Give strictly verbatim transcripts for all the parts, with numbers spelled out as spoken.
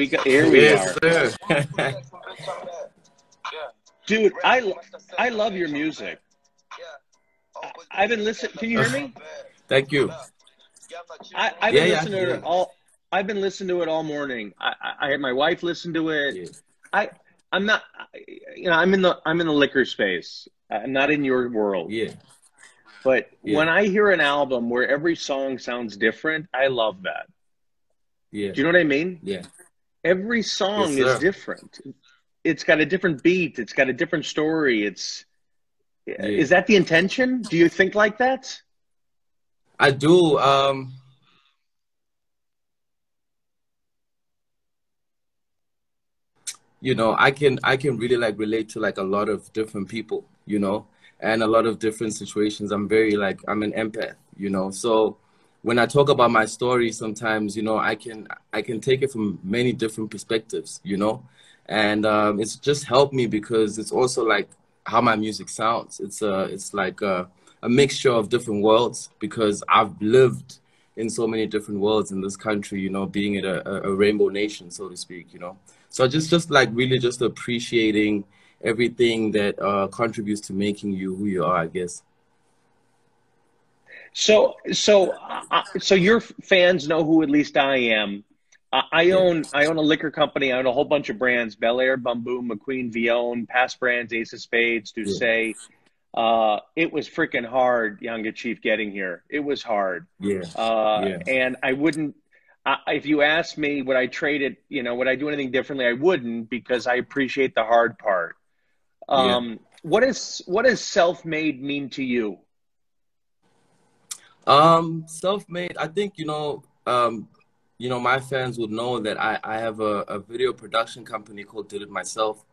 we got here we yes, are. Sir. Dude, I I love your music. I've been listening. Can you hear me? Thank you. I, I've been yeah, listening yeah. to it all. I've been listening to it all morning. I, I, I had my wife listen to it. Yeah. I I'm not. You know, I'm in the I'm in the liquor space. I'm not in your world. Yeah. But yeah. when I hear an album where every song sounds different, I love that. Yeah. Do you know what I mean? Yeah. Every song yes, is different. It's got a different beat. It's got a different story. It's. Yeah. Is that the intention? Do you think like that? I do. Um, you know, I can I can really like relate to like a lot of different people, you know, and a lot of different situations. I'm very like I'm an empath, you know. So when I talk about my story, sometimes you know I can I can take it from many different perspectives, you know, and um, it's just helped me because it's also like how my music sounds. It's a uh, it's like a. Uh, a mixture of different worlds because I've lived in so many different worlds in this country, you know, being in a, a rainbow nation, so to speak, you know. So just, just like really just appreciating everything that uh, contributes to making you who you are, I guess. So, so, uh, so your fans know who at least I am. Uh, I own, I own a liquor company. I own a whole bunch of brands: Bel-Air, Bamboo, McQueen, Vion, Pass brands, Ace of Spades, to say. Yeah. Uh, it was freaking hard, Yanga Chief, getting here. It was hard. Yeah. Uh, yeah. And I wouldn't, I, if you asked me would I trade it, you know, would I do anything differently? I wouldn't, because I appreciate the hard part. Um, yeah. What is, what does self-made mean to you? Um, self-made, I think, you know, um, you know, my fans would know that I, I have a, a video production company called Did It Myself.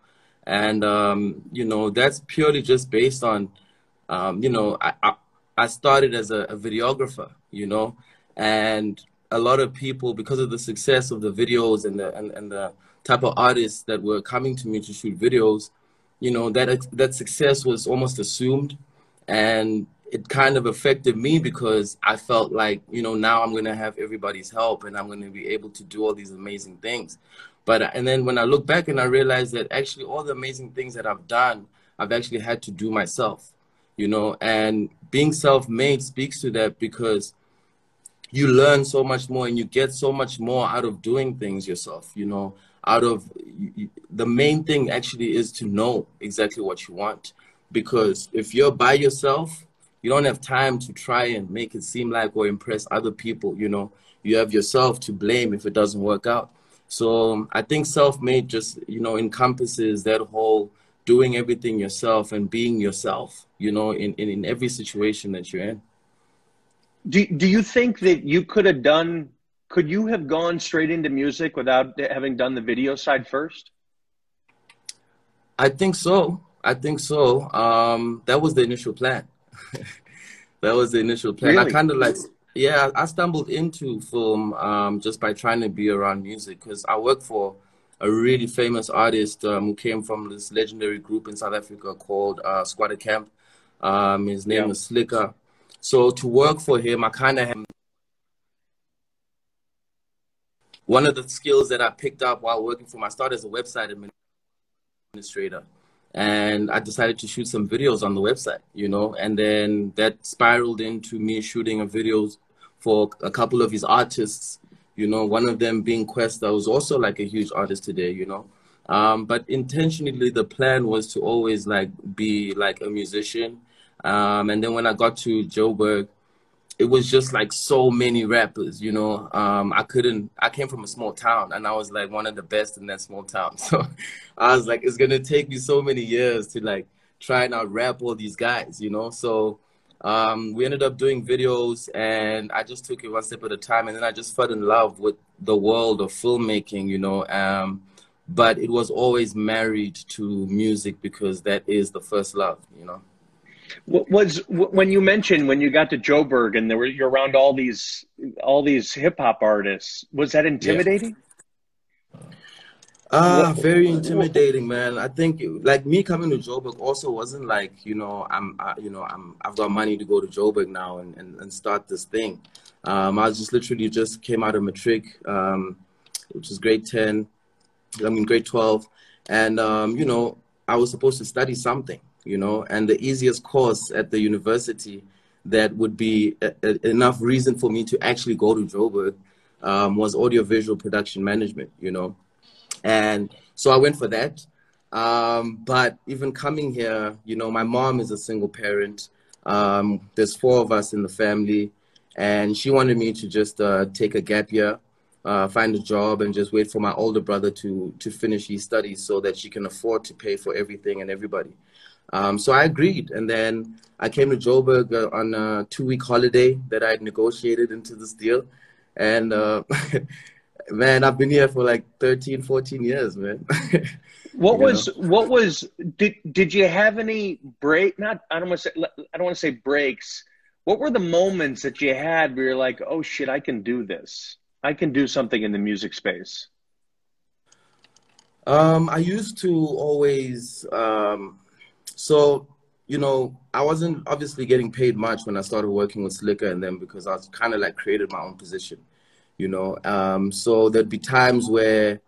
And, um, you know, that's purely just based on, um, you know, I, I, I started as a, a videographer, you know, and a lot of people, because of the success of the videos and the, and, and the type of artists that were coming to me to shoot videos, you know, that, that success was almost assumed. And it kind of affected me because I felt like, you know, now I'm going to have everybody's help and I'm going to be able to do all these amazing things. But, and then when I look back and I realize that actually all the amazing things that I've done, I've actually had to do myself, you know, and being self-made speaks to that because you learn so much more and you get so much more out of doing things yourself, you know, out of the main thing actually is to know exactly what you want, because if you're by yourself, you don't have time to try and make it seem like or impress other people, you know, you have yourself to blame if it doesn't work out. So I think self-made just, you know, encompasses that whole doing everything yourself and being yourself, you know, in, in, in every situation that you're in. Do, do you think that you could have done, could you have gone straight into music without having done the video side first? I think so. I think so. Um, that was the initial plan. That was the initial plan. Really? I kind of like... Yeah, I stumbled into film um, just by trying to be around music because I work for a really famous artist um, who came from this legendary group in South Africa called uh, Squatter Camp. Um, his name yeah. was Slicker. So to work for him, I kind of had... One of the skills that I picked up while working for him, I started as a website administrator. And I decided to shoot some videos on the website, you know, and then that spiraled into me shooting a video for a couple of his artists, you know, one of them being Quest, that was also like a huge artist today, you know. Um, but intentionally, the plan was to always like be like a musician. Um, and then when I got to Joburg, it was just like so many rappers, you know, um, I couldn't, I came from a small town and I was like one of the best in that small town. So I was like, it's going to take me so many years to like try and out rap all these guys, you know? So um, we ended up doing videos and I just took it one step at a time. And then I just fell in love with the world of filmmaking, you know, um, but it was always married to music because that is the first love, you know? What was when you mentioned when you got to Joburg and there were you're around all these all these hip hop artists? Was that intimidating? Ah, yeah. uh, very intimidating, man. I think like me coming to Joburg also wasn't like you know I'm uh, you know I'm I've got money to go to Joburg now and and, and start this thing. Um, I was just literally just came out of matric, um, which is grade ten. I mean, grade twelve. And, um, you know, I was supposed to study something, you know, and the easiest course at the university that would be a, a, enough reason for me to actually go to Joburg um, was audiovisual production management, you know. And so I went for that. Um, but even coming here, you know, my mom is a single parent. Um, there's four of us in the family. And she wanted me to just uh, take a gap year, uh, find a job, and just wait for my older brother to to finish his studies so that she can afford to pay for everything and everybody. Um, so I agreed. And then I came to Joburg uh, on a two-week holiday that I had negotiated into this deal. And uh, man, I've been here for like thirteen, fourteen years, man. What was, know? what was, did, did you have any break? Not, I don't want to say, I don't want to say breaks. What were the moments that you had where you're like, oh shit, I can do this. I can do something in the music space. Um, I used to always, um, so, you know, I wasn't obviously getting paid much when I started working with Slicker and them, because I was kind of like created my own position, you know? Um, so there'd be times where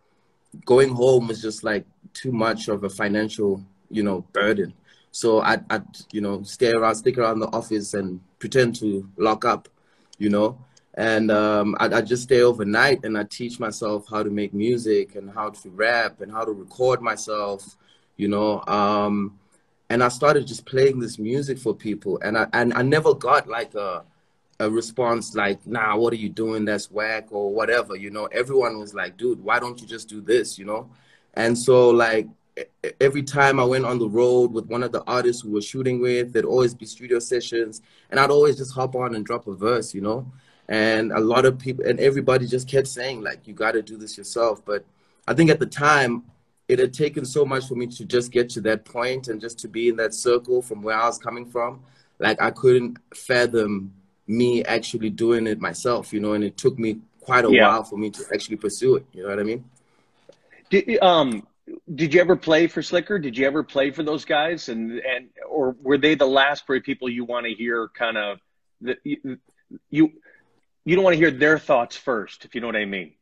going home was just like too much of a financial, you know, burden. So I'd, I'd, you know, stay around, stick around the office and pretend to lock up, you know, and um, I'd, I'd just stay overnight and I'd teach myself how to make music and how to rap and how to record myself, you know, um, and I started just playing this music for people, and I, and I never got like a, a response like, nah, what are you doing? That's whack or whatever, you know. Everyone was like, dude, why don't you just do this, you know? And so like, every time I went on the road with one of the artists we were shooting with, there'd always be studio sessions, and I'd always just hop on and drop a verse, you know? And a lot of people, and everybody just kept saying, like, you got to do this yourself. But I think at the time, it had taken so much for me to just get to that point and just to be in that circle from where I was coming from. Like, I couldn't fathom me actually doing it myself, you know? And it took me quite a yeah. while for me to actually pursue it, you know what I mean? Did, um... Did you ever play for Slicker? Did you ever play for those guys? And, and or were they the last three people you want to hear kind of – you you don't want to hear their thoughts first, if you know what I mean?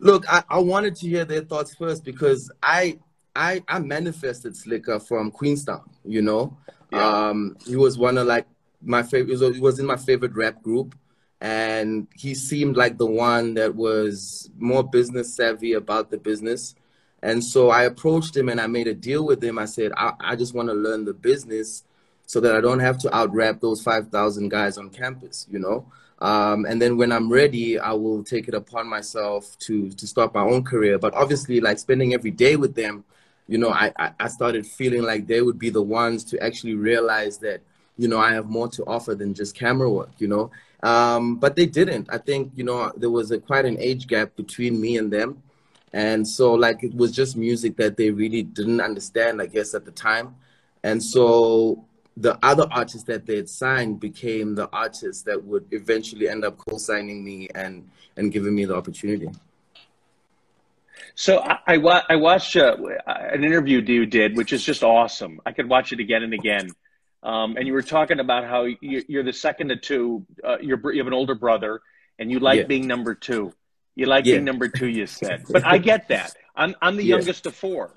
Look, I, I wanted to hear their thoughts first because I I, I manifested Slicker from Queenstown, you know. Yeah. Um, he was one of like my favorite – he was in my favorite rap group. And he seemed like the one that was more business savvy about the business. And so I approached him and I made a deal with him. I said, I, I just want to learn the business so that I don't have to out-rap those five thousand guys on campus, you know? Um, and then when I'm ready, I will take it upon myself to, to start my own career. But obviously, like, spending every day with them, you know, I, I, I started feeling like they would be the ones to actually realize that, you know, I have more to offer than just camera work, you know? Um, but they didn't. I think, you know, there was a, quite an age gap between me and them. And so, like, it was just music that they really didn't understand, I guess, at the time. And so the other artists that they had signed became the artists that would eventually end up co-signing me and, and giving me the opportunity. So I, I, wa I watched uh, an interview you did, which is just awesome. I could watch it again and again. Um, and you were talking about how you, you're the second of two. Uh, you're, you have an older brother, and you like yeah. being number two. You like yeah. being number two, you said. But I get that. I'm, I'm the yeah. youngest of four.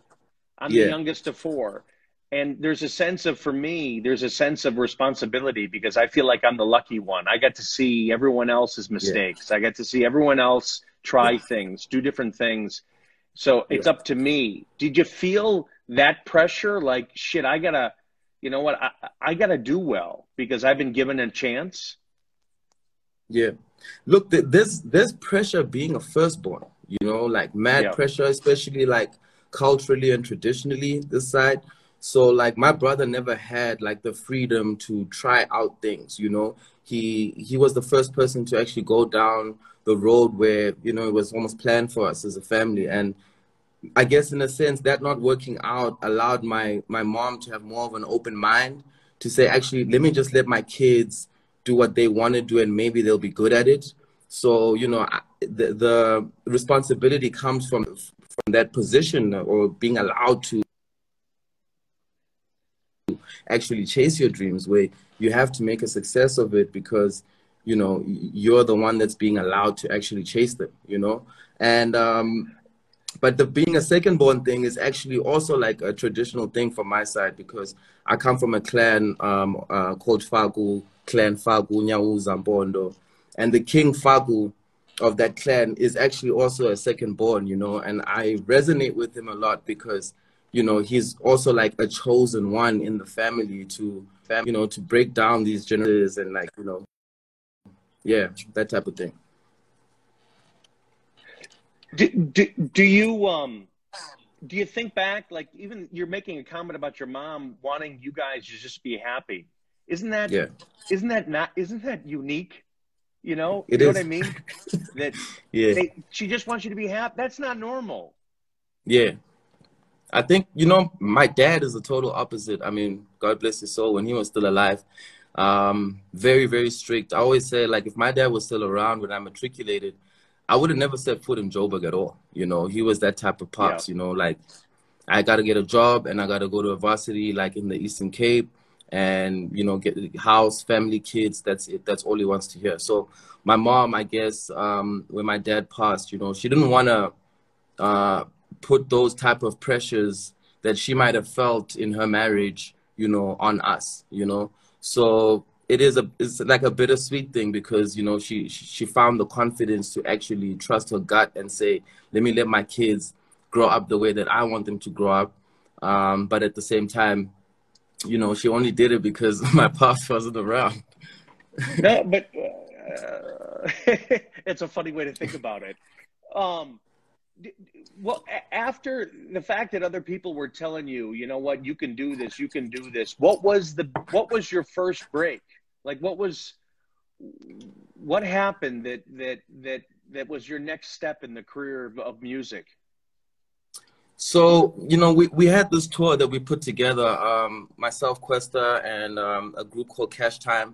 I'm yeah. the youngest of four. And there's a sense of, for me, there's a sense of responsibility because I feel like I'm the lucky one. I got to see everyone else's mistakes. Yeah. I got to see everyone else try yeah. things, do different things. So it's yeah. up to me. Did you feel that pressure? Like, shit, I got to, you know what? I, I got to do well because I've been given a chance. Yeah. Look, there's, there's pressure being a firstborn, you know, like mad yeah. pressure, especially like culturally and traditionally this side. So like my brother never had like the freedom to try out things, you know. He he was the first person to actually go down the road where, you know, it was almost planned for us as a family. And I guess in a sense that not working out allowed my, my mom to have more of an open mind to say, actually, let me just let my kids do what they want to do and maybe they'll be good at it. So, you know, the, the responsibility comes from, from that position or being allowed to actually chase your dreams where you have to make a success of it because, you know, you're the one that's being allowed to actually chase them, you know? And um, But the being a second born thing is actually also like a traditional thing from my side, because I come from a clan um, uh, called Fagu, clan Fagu, Nyau Zambondo. And the king Fagu of that clan is actually also a second born, you know, and I resonate with him a lot because, you know, he's also like a chosen one in the family to, you know, to break down these generations and like, you know, yeah, that type of thing. Do, do, do you um do you think back, like, even you're making a comment about your mom wanting you guys to just be happy? Isn't that yeah. isn't that not isn't that unique? You know, it you is. know what I mean? That yeah. they, she just wants you to be happy. That's not normal. Yeah. I think, you know, my dad is the total opposite. I mean, God bless his soul, when he was still alive. Um, very, very strict. I always say, like, if my dad was still around when I matriculated, I would have never set foot in Joburg at all. You know, he was that type of pops, yeah. you know, like, I got to get a job and I got to go to a varsity, like, in the Eastern Cape and, you know, get a house, family, kids. That's it. That's all he wants to hear. So my mom, I guess, um, when my dad passed, you know, she didn't want to uh, put those type of pressures that she might have felt in her marriage, you know, on us, you know. So it is a, it's like a bittersweet thing because, you know, she, she found the confidence to actually trust her gut and say, let me let my kids grow up the way that I want them to grow up. Um, but at the same time, you know, she only did it because my pops wasn't around. No, but uh, it's a funny way to think about it. Um, well, after the fact that other people were telling you, you know what, you can do this, you can do this. What was the, what was your first break? Like, what was, what happened that, that, that, that was your next step in the career of, of music? So, you know, we, we had this tour that we put together, um, myself, Questa, and um, a group called Cash Time.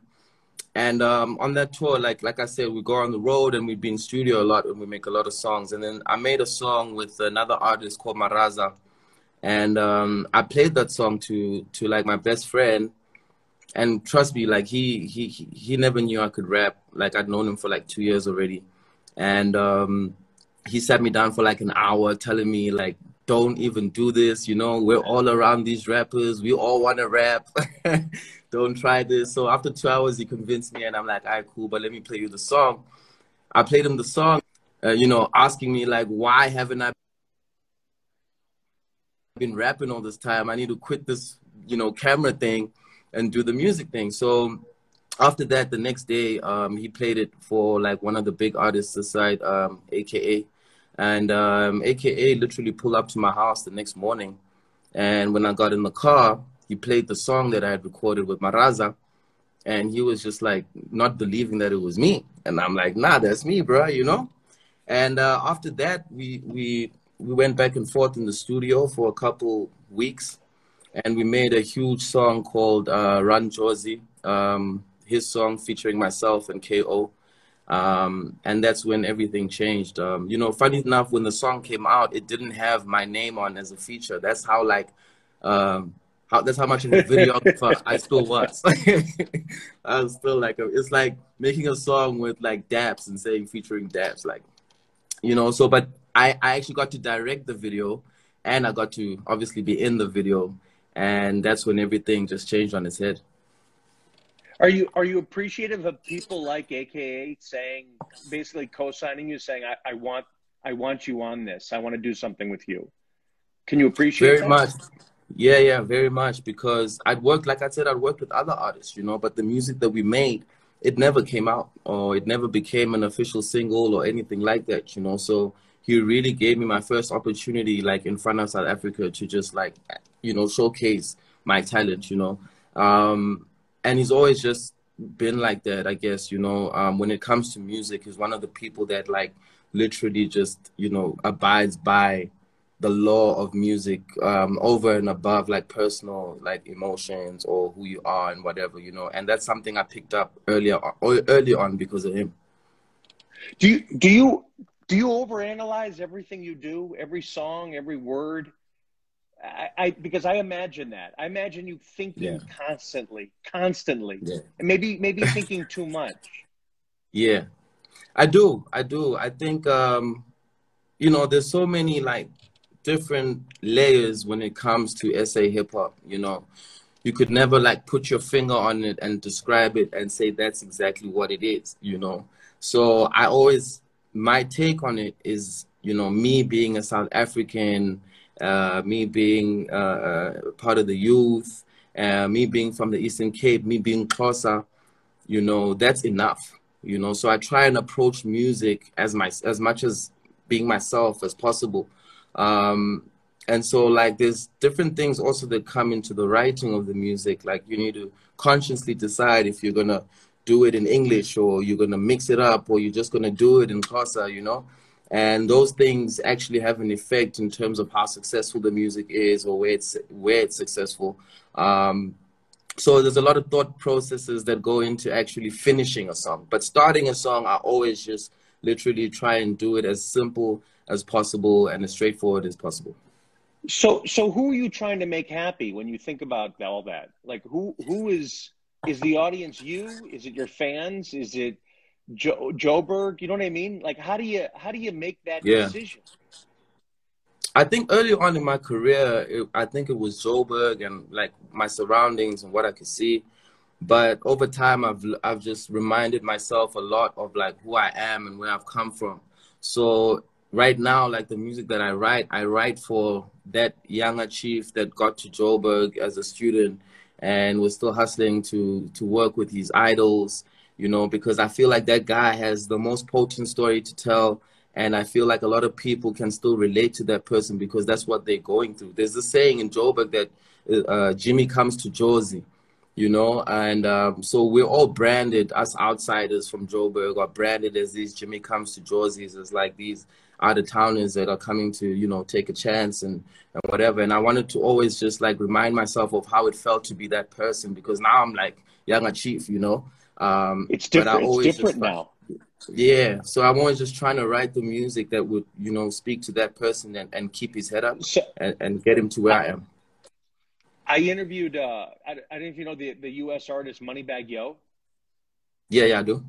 And um, on that tour, like like I said, we go on the road and we'd be in studio a lot and we make a lot of songs. And then I made a song with another artist called Maraza. And um, I played that song to, to like my best friend. And trust me, like he, he, he never knew I could rap. Like I'd known him for like two years already. And um, he sat me down for like an hour telling me like, don't even do this, you know, we're all around these rappers, we all want to rap, don't try this. So after two hours, he convinced me and I'm like, all right, cool, but let me play you the song. I played him the song, uh, you know, asking me like, why haven't I been rapping all this time? I need to quit this, you know, camera thing and do the music thing. So after that, the next day, um, he played it for like one of the big artists aside, um, A K A. And um, A K A literally pulled up to my house the next morning. And when I got in the car, he played the song that I had recorded with Maraza. And he was just like, not believing that it was me. And I'm like, nah, that's me, bro, you know? And uh, after that, we, we, we went back and forth in the studio for a couple weeks. And we made a huge song called uh, Run Josie, um, his song featuring myself and K O. Um, and that's when everything changed. Um, you know, funny enough, when the song came out, it didn't have my name on as a feature. That's how like, um, how, that's how much of a videographer I still was. I was still like, a, it's like making a song with like Daps and saying featuring Daps, like, you know, so, but I, I actually got to direct the video and I got to obviously be in the video, and that's when everything just changed on its head. Are you are you appreciative of people like A K A saying, basically co-signing you, saying, I, I want I want you on this. I want to do something with you. Can you appreciate very that? much? Yeah, yeah, very much. Because I'd worked, like I said, I'd worked with other artists, you know, but the music that we made, it never came out or it never became an official single or anything like that, you know. So he really gave me my first opportunity, like in front of South Africa, to just like, you know, showcase my talent, you know. Um, And he's always just been like that, I guess, you know, um, when it comes to music, he's one of the people that like literally just, you know, abides by the law of music um, over and above like personal like emotions or who you are and whatever, you know. And that's something I picked up earlier on, early on because of him. Do you, do you, do you overanalyze everything you do, every song, every word? I, I because I imagine that. I imagine you thinking yeah. constantly, constantly, yeah. and maybe maybe thinking too much. Yeah, I do. I do. I think um, you know, there's so many like different layers when it comes to S A hip hop, you know. You could never like put your finger on it and describe it and say that's exactly what it is, you know. So I always, my take on it is, you know, me being a South African, uh, me being uh, part of the youth, uh, me being from the Eastern Cape, me being Xhosa, you know, that's enough, you know. So I try and approach music as my as much as being myself as possible. Um, And so, like, there's different things also that come into the writing of the music. Like, you need to consciously decide if you're going to do it in English or you're going to mix it up or you're just going to do it in Xhosa, you know. And those things actually have an effect in terms of how successful the music is or where it's, where it's successful. Um, so there's a lot of thought processes that go into actually finishing a song. But starting a song, I always just literally try and do it as simple as possible and as straightforward as possible. So, so who are you trying to make happy when you think about all that? Like, who, who is, is the audience you? Is it your fans? Is it jo- Joburg? You know what I mean? Like, how do you, how do you make that yeah. decision? I think early on in my career, it, I think it was Joburg and like my surroundings and what I could see. But over time, I've, I've just reminded myself a lot of like who I am and where I've come from. So right now, like the music that I write, I write for that Yanga Chief that got to Joburg as a student and was still hustling to to work with his idols, you know, because I feel like that guy has the most potent story to tell. And I feel like a lot of people can still relate to that person because that's what they're going through. There's this saying in Joburg that uh, Jimmy comes to Josie, you know, and um, so we're all branded, us outsiders from Joburg are branded as these Jimmy comes to Josies, as like these out-of-towners that are coming to, you know, take a chance and, and whatever. And I wanted to always just, like, remind myself of how it felt to be that person because now I'm, like, Yanga Chief, you know. Um, it's different, but I always it's different just, now. Yeah, so I'm always just trying to write the music that would, you know, speak to that person and, and keep his head up so, and, and get him to where I, I am. I interviewed, uh, I, I don't know if you know, the, the U S artist Moneybagg Yo. Yeah, yeah, I do.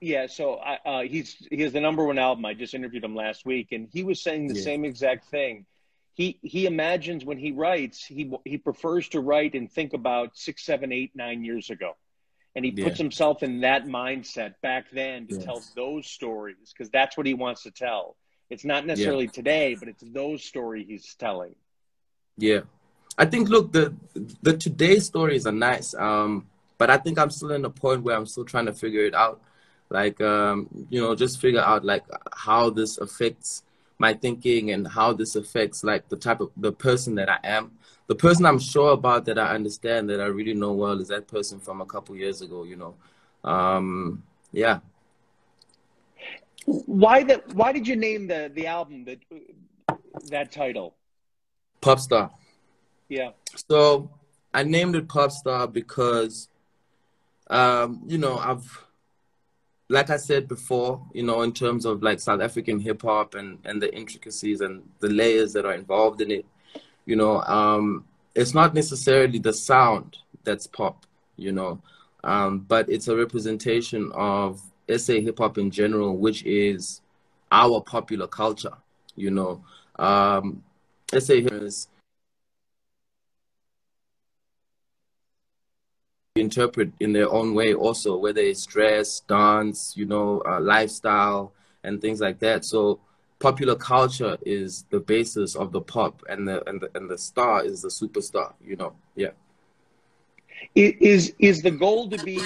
Yeah, so I, uh, he's he has the number one album. I just interviewed him last week, and he was saying the yeah. same exact thing. He he imagines when he writes, he he prefers to write and think about six, seven, eight, nine years ago, and he yeah. puts himself in that mindset back then to yes. tell those stories because that's what he wants to tell. It's not necessarily yeah. today, but it's those stories he's telling. Yeah, I think look the the today stories are nice, um, but I think I'm still in a point where I'm still trying to figure it out. Like, um, you know, just figure out, like, how this affects my thinking and how this affects, like, the type of the person that I am. The person I'm sure about that I understand that I really know well is that person from a couple years ago, you know. Um, yeah. Why the, Why did you name the, the album that, that title? Popstar. Yeah. So I named it Popstar because, um, you know, I've... Like I said before, you know, in terms of like South African hip hop and, and the intricacies and the layers that are involved in it, you know, um, it's not necessarily the sound that's pop, you know, um, but it's a representation of S A hip hop in general, which is our popular culture, you know. Um, S A hip hop is interpret in their own way also, whether it's dress, dance, you know, uh, lifestyle and things like that. So popular culture is the basis of the pop and the and the, and the star is the superstar, you know. Yeah. Is is the goal to be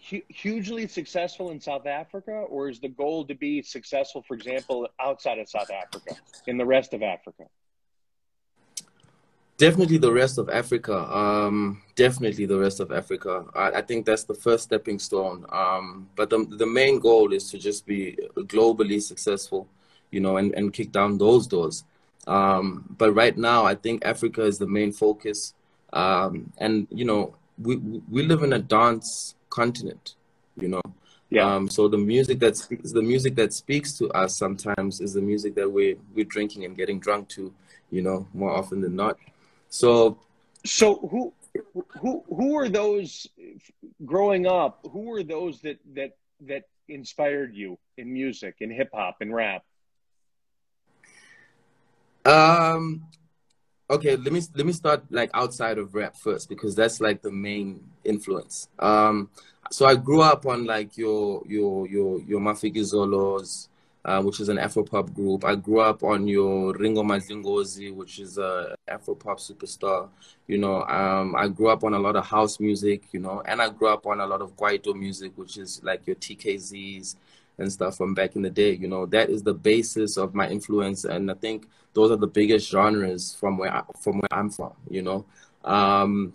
hugely successful in South Africa, or is the goal to be successful, for example, outside of South Africa, in the rest of Africa? Definitely the rest of Africa. Um, definitely the rest of Africa. I, I think that's the first stepping stone. Um, but the the main goal is to just be globally successful, you know, and, and kick down those doors. Um, but right now, I think Africa is the main focus. Um, and, you know, we we live in a dance continent, you know. Yeah. Um, so the music that speaks, the music that speaks to us sometimes is the music that we we're drinking and getting drunk to, you know, more often than not. So, so who, who, who are those growing up? Who are those that, that, that inspired you in music, in hip hop, in rap? Um, okay, let me let me start like outside of rap first, because that's like the main influence. Um, so I grew up on like your your your your Mafiki Zolos, Uh, which is an Afropop group. I grew up on your Ringo Mazingozi, which is an Afropop superstar. You know, um, I grew up on a lot of house music, you know, and I grew up on a lot of Gqito music, which is like your T K Zs and stuff from back in the day. You know, that is the basis of my influence. And I think those are the biggest genres from where, I, from where I'm from, you know. Um,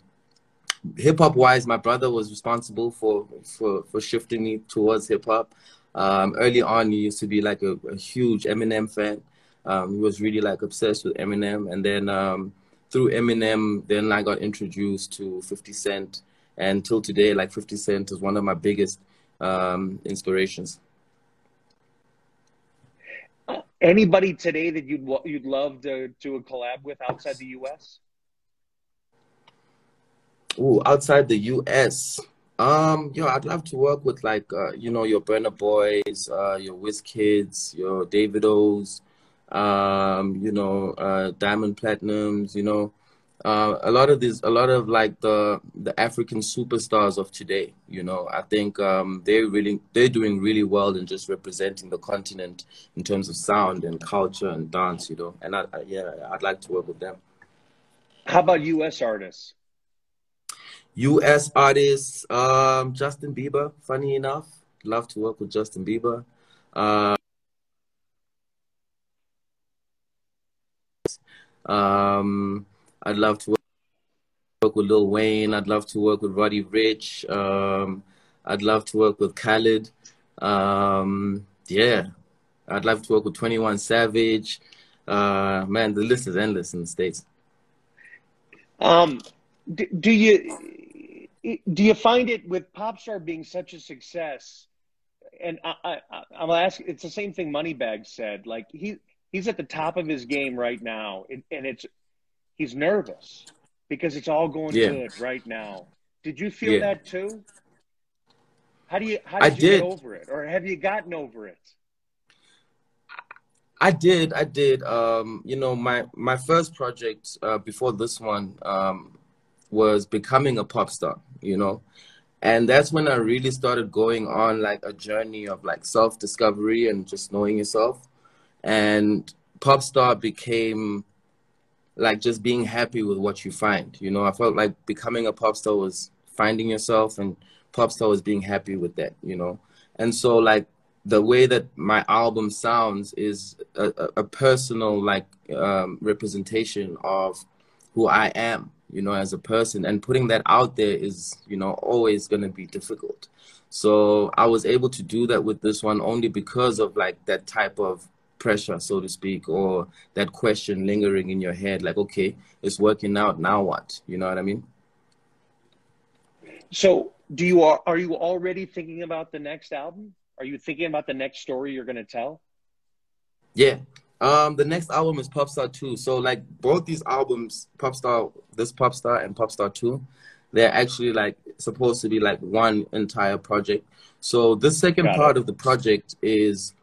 hip-hop wise, my brother was responsible for, for, for shifting me towards hip-hop. Um, early on, he used to be like a, a huge Eminem fan. Um, he was really like obsessed with Eminem. And then um, through Eminem, then I got introduced to fifty Cent. And till today, like fifty Cent is one of my biggest um, inspirations. Anybody today that you'd you'd love to do a collab with outside the U S? Ooh, outside the U S. Um, yo, I'd love to work with like, uh, you know, your Burna Boys, uh, your Wizkids, your Davidos, um, you know, uh, Diamond Platnumz, you know, uh, a lot of these, a lot of like the, the African superstars of today, you know. I think, um, they're really, they're doing really well in just representing the continent in terms of sound and culture and dance, you know, and I, I yeah, I'd like to work with them. How about U S artists? U S artists, um, Justin Bieber, funny enough. Love to work with Justin Bieber. Uh, um, I'd love to work with Lil Wayne. I'd love to work with Roddy Ricch. Um, I'd love to work with Khaled. Um, yeah, I'd love to work with twenty-one Savage. Uh, man, the list is endless in the States. Um, do, do you... Do you find it with Popstar being such a success? And I, I, I'm asking, it's the same thing Moneybagg said. Like he, he's at the top of his game right now, and it's he's nervous because it's all going yeah. good right now. Did you feel yeah. that too? How do you? How did I you did. get over it, or have you gotten over it? I did. I did. Um, you know, my my first project uh, before this one. Um, was becoming a pop star, you know? And that's when I really started going on like a journey of like self-discovery and just knowing yourself. And pop star became like just being happy with what you find, you know? I felt like becoming a pop star was finding yourself, and pop star was being happy with that, you know? And so like the way that my album sounds is a, a personal like um, representation of who I am, you know, as a person, and putting that out there is, you know, always going to be difficult. So I was able to do that with this one only because of like that type of pressure, so to speak, or that question lingering in your head, like, okay, it's working out, now what? You know what I mean? So do you, are, are you already thinking about the next album? Are you thinking about the next story you're going to tell? Yeah. Um, the next album is Popstar two. So like both these albums, Popstar, this Popstar and Popstar two, they're actually like supposed to be like one entire project. So the second Got part it. of the project is,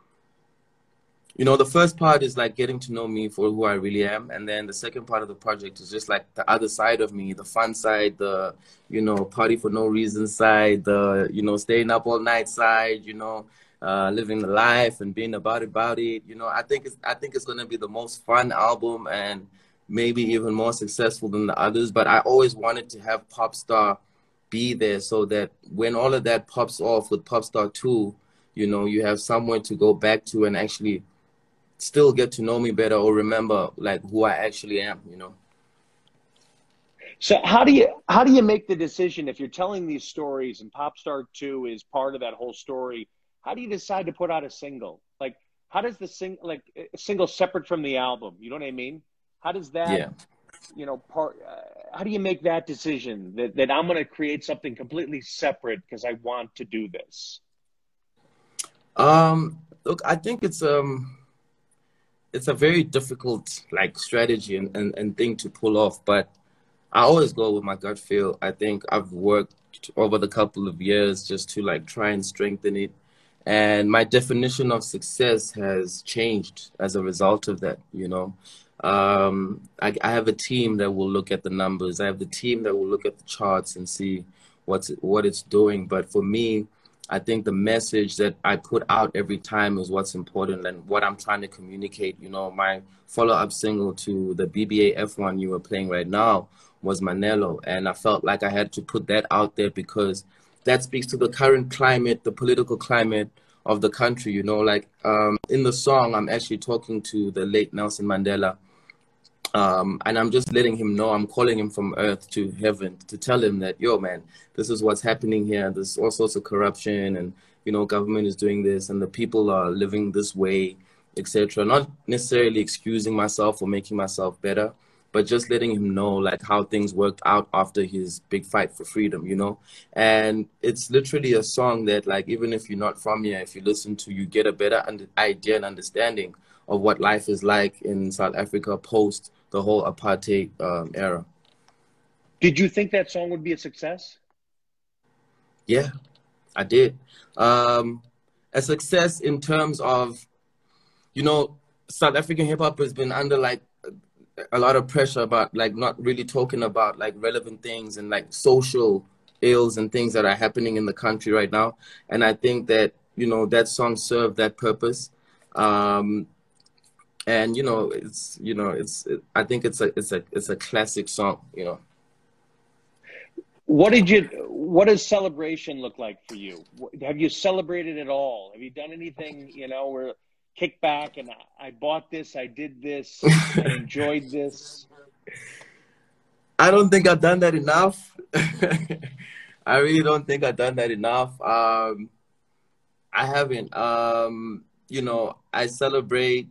you know, the first part is like getting to know me for who I really am. And then the second part of the project is just like the other side of me, the fun side, the, you know, party for no reason side, the, you know, staying up all night side, you know. Uh, living the life and being about it, about it. You know, I think it's I think it's gonna be the most fun album and maybe even more successful than the others. But I always wanted to have Popstar be there so that when all of that pops off with Popstar two, you know, you have somewhere to go back to and actually still get to know me better or remember like who I actually am, you know. So how do you how do you make the decision if you're telling these stories and Popstar two is part of that whole story? How do you decide to put out a single? Like, how does the sing like a single separate from the album? You know what I mean? How does that, yeah. you know, part? Uh, how do you make that decision that that I'm going to create something completely separate because I want to do this? Um, look, I think it's um, it's a very difficult like strategy and, and and thing to pull off. But I always go with my gut feel. I think I've worked over the couple of years just to like try and strengthen it. And my definition of success has changed as a result of that, you know. Um, I, I have a team that will look at the numbers. I have the team that will look at the charts and see what's, what it's doing. But for me, I think the message that I put out every time is what's important and what I'm trying to communicate. You know, my follow-up single to the B B A F one you were playing right now was Manelo. And I felt like I had to put that out there because that speaks to the current climate, the political climate of the country, you know, like um, in the song, I'm actually talking to the late Nelson Mandela. Um, and I'm just letting him know, I'm calling him from earth to heaven to tell him that, yo, man, this is what's happening here. There's all sorts of corruption and, you know, government is doing this and the people are living this way, et cetera. Not necessarily excusing myself or making myself better, but just letting him know like how things worked out after his big fight for freedom, you know? And it's literally a song that like, even if you're not from here, if you listen to, you get a better under- idea and understanding of what life is like in South Africa post the whole apartheid um, era. Did you think that song would be a success? Yeah, I did. Um, a success in terms of, you know, South African hip hop has been under like, a lot of pressure about like not really talking about like relevant things and like social ills and things that are happening in the country right now. And I think that, you know, that song served that purpose. Um, and, you know, it's, you know, it's, it, I think it's a, it's a, it's a classic song, you know. What did you, what does celebration look like for you? Have you celebrated at all? Have you done anything, you know, where kick back and I bought this, I did this, I enjoyed this? I don't think I've done that enough. I really don't think I've done that enough. Um, I haven't. Um, you know, I celebrate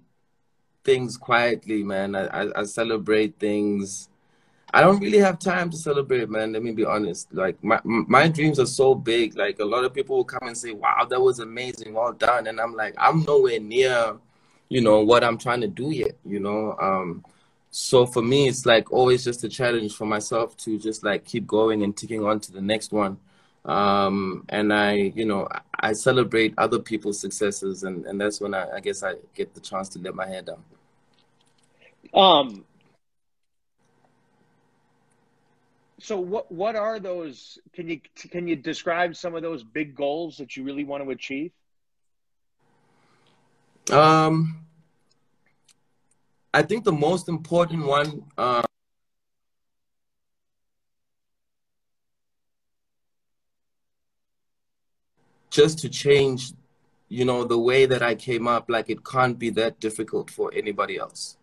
things quietly, man. I, I, I celebrate things. I don't really have time to celebrate, man. Let me be honest. Like my my dreams are so big. Like a lot of people will come and say, wow, that was amazing, well done. And I'm like, I'm nowhere near, you know, what I'm trying to do yet, you know? Um, so for me, it's like always just a challenge for myself to just like keep going and ticking on to the next one. Um, and I, you know, I celebrate other people's successes. And, and that's when I, I guess I get the chance to let my hair down. Um. So what what are those, can you can you describe some of those big goals that you really want to achieve? Um, I think the most important one, uh, just to change, you know, the way that I came up, like it can't be that difficult for anybody else.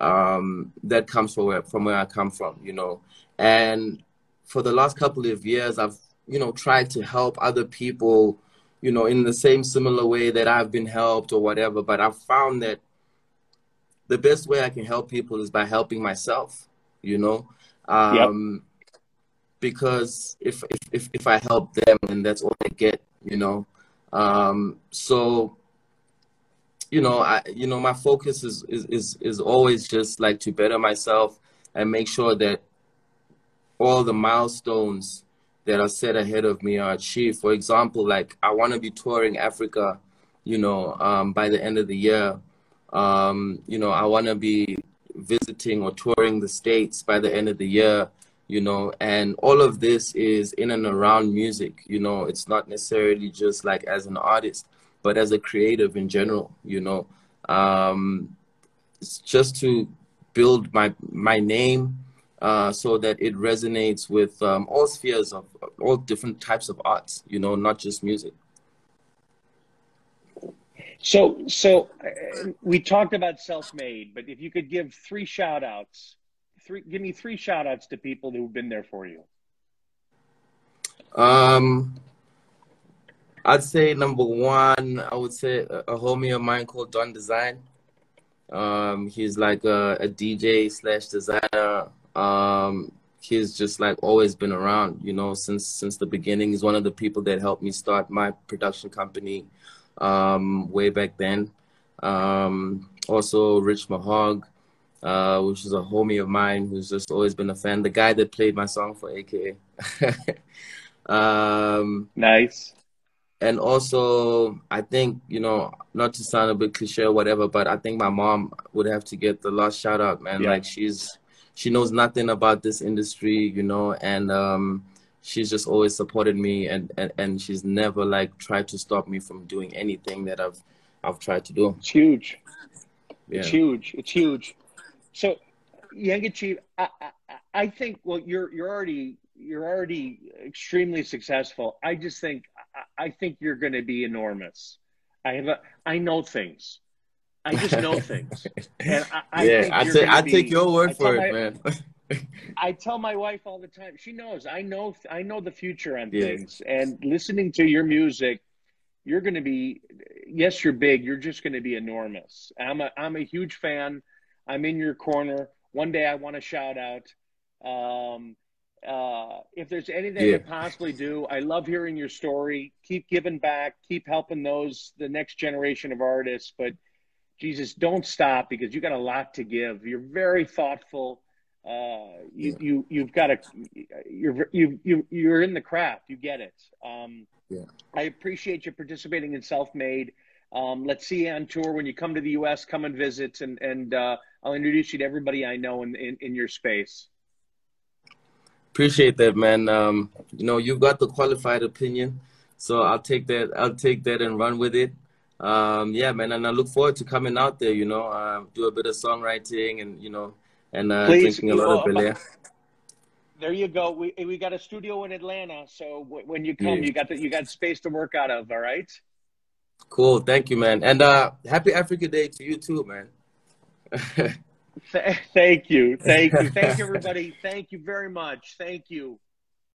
Um, that comes from where, from where I come from, you know. And for the last couple of years, I've, you know, tried to help other people, you know, in the same similar way that I've been helped or whatever. But I've found that the best way I can help people is by helping myself, you know, um, yep. because if, if, if, if I help them, then that's all they get, you know. Um, so, you know, I, you know, my focus is, is, is, is always just like to better myself and make sure that all the milestones that are set ahead of me are achieved. For example, like I want to be touring Africa, you know, um, by the end of the year. Um, you know, I want to be visiting or touring the States by the end of the year, you know, and all of this is in and around music, you know. It's not necessarily just like as an artist, but as a creative in general, you know. Um, it's just to build my, my name, Uh, so that it resonates with um, all spheres of, of all different types of arts, you know, not just music. So, so uh, we talked about self-made, but if you could give three shout outs, three, give me three shout outs to people who've been there for you. Um, I'd say number one, I would say a, a homie of mine called Don Design. Um, he's like a, a D J slash designer. Um, he's just like always been around, you know, since since the beginning. He's one of the people that helped me start my production company um, way back then. Um, also, Rich Mahog, uh, which is a homie of mine who's just always been a fan. The guy that played my song for A K A. um, nice. And also, I think, you know, not to sound a bit cliche or whatever, but I think my mom would have to get the last shout out, man. Yeah. Like, she's, she knows nothing about this industry, you know, and um, she's just always supported me, and, and, and she's never, like, tried to stop me from doing anything that I've, I've tried to do. It's huge. Yeah. It's huge. It's huge. So, Yanga Chief, I, I, I think, well, you're, you're already... you're already extremely successful. I just think, I think you're going to be enormous. I have, a, I know things. I just know things. And I, I yeah, think I, you're say, I be, take your word I for it, my, man. I tell my wife all the time. She knows. I know. I know the future on yeah. things. And listening to your music, you're going to be. Yes, you're big. You're just going to be enormous. I'm a. I'm a huge fan. I'm in your corner. One day, I want to shout out. Um, Uh, if there's anything yeah. I could possibly do, I love hearing your story. Keep giving back. Keep helping those, the next generation of artists. But, Jesus, don't stop, because you got a lot to give. You're very thoughtful. Uh, you, yeah. you, you've got a, you're, you, you, you're in the craft. You get it. Um, yeah. I appreciate you participating in Self-Made. Um, let's see you on tour. When you come to the U S, come and visit, and, and uh, I'll introduce you to everybody I know in, in, in your space. Appreciate that, man. Um, you know, you've got the qualified opinion, so I'll take that. I'll take that and run with it. Um, yeah, man, and I look forward to coming out there. You know, uh, do a bit of songwriting, and you know, and uh, Please, drinking a lot of Bel-Air. There you go. We we got a studio in Atlanta, so w when you come, yeah. you got the, you got space to work out of. All right. Cool. Thank you, man. And uh, happy Africa Day to you too, man. Thank you. Thank you. Thank you, everybody. Thank you very much. Thank you.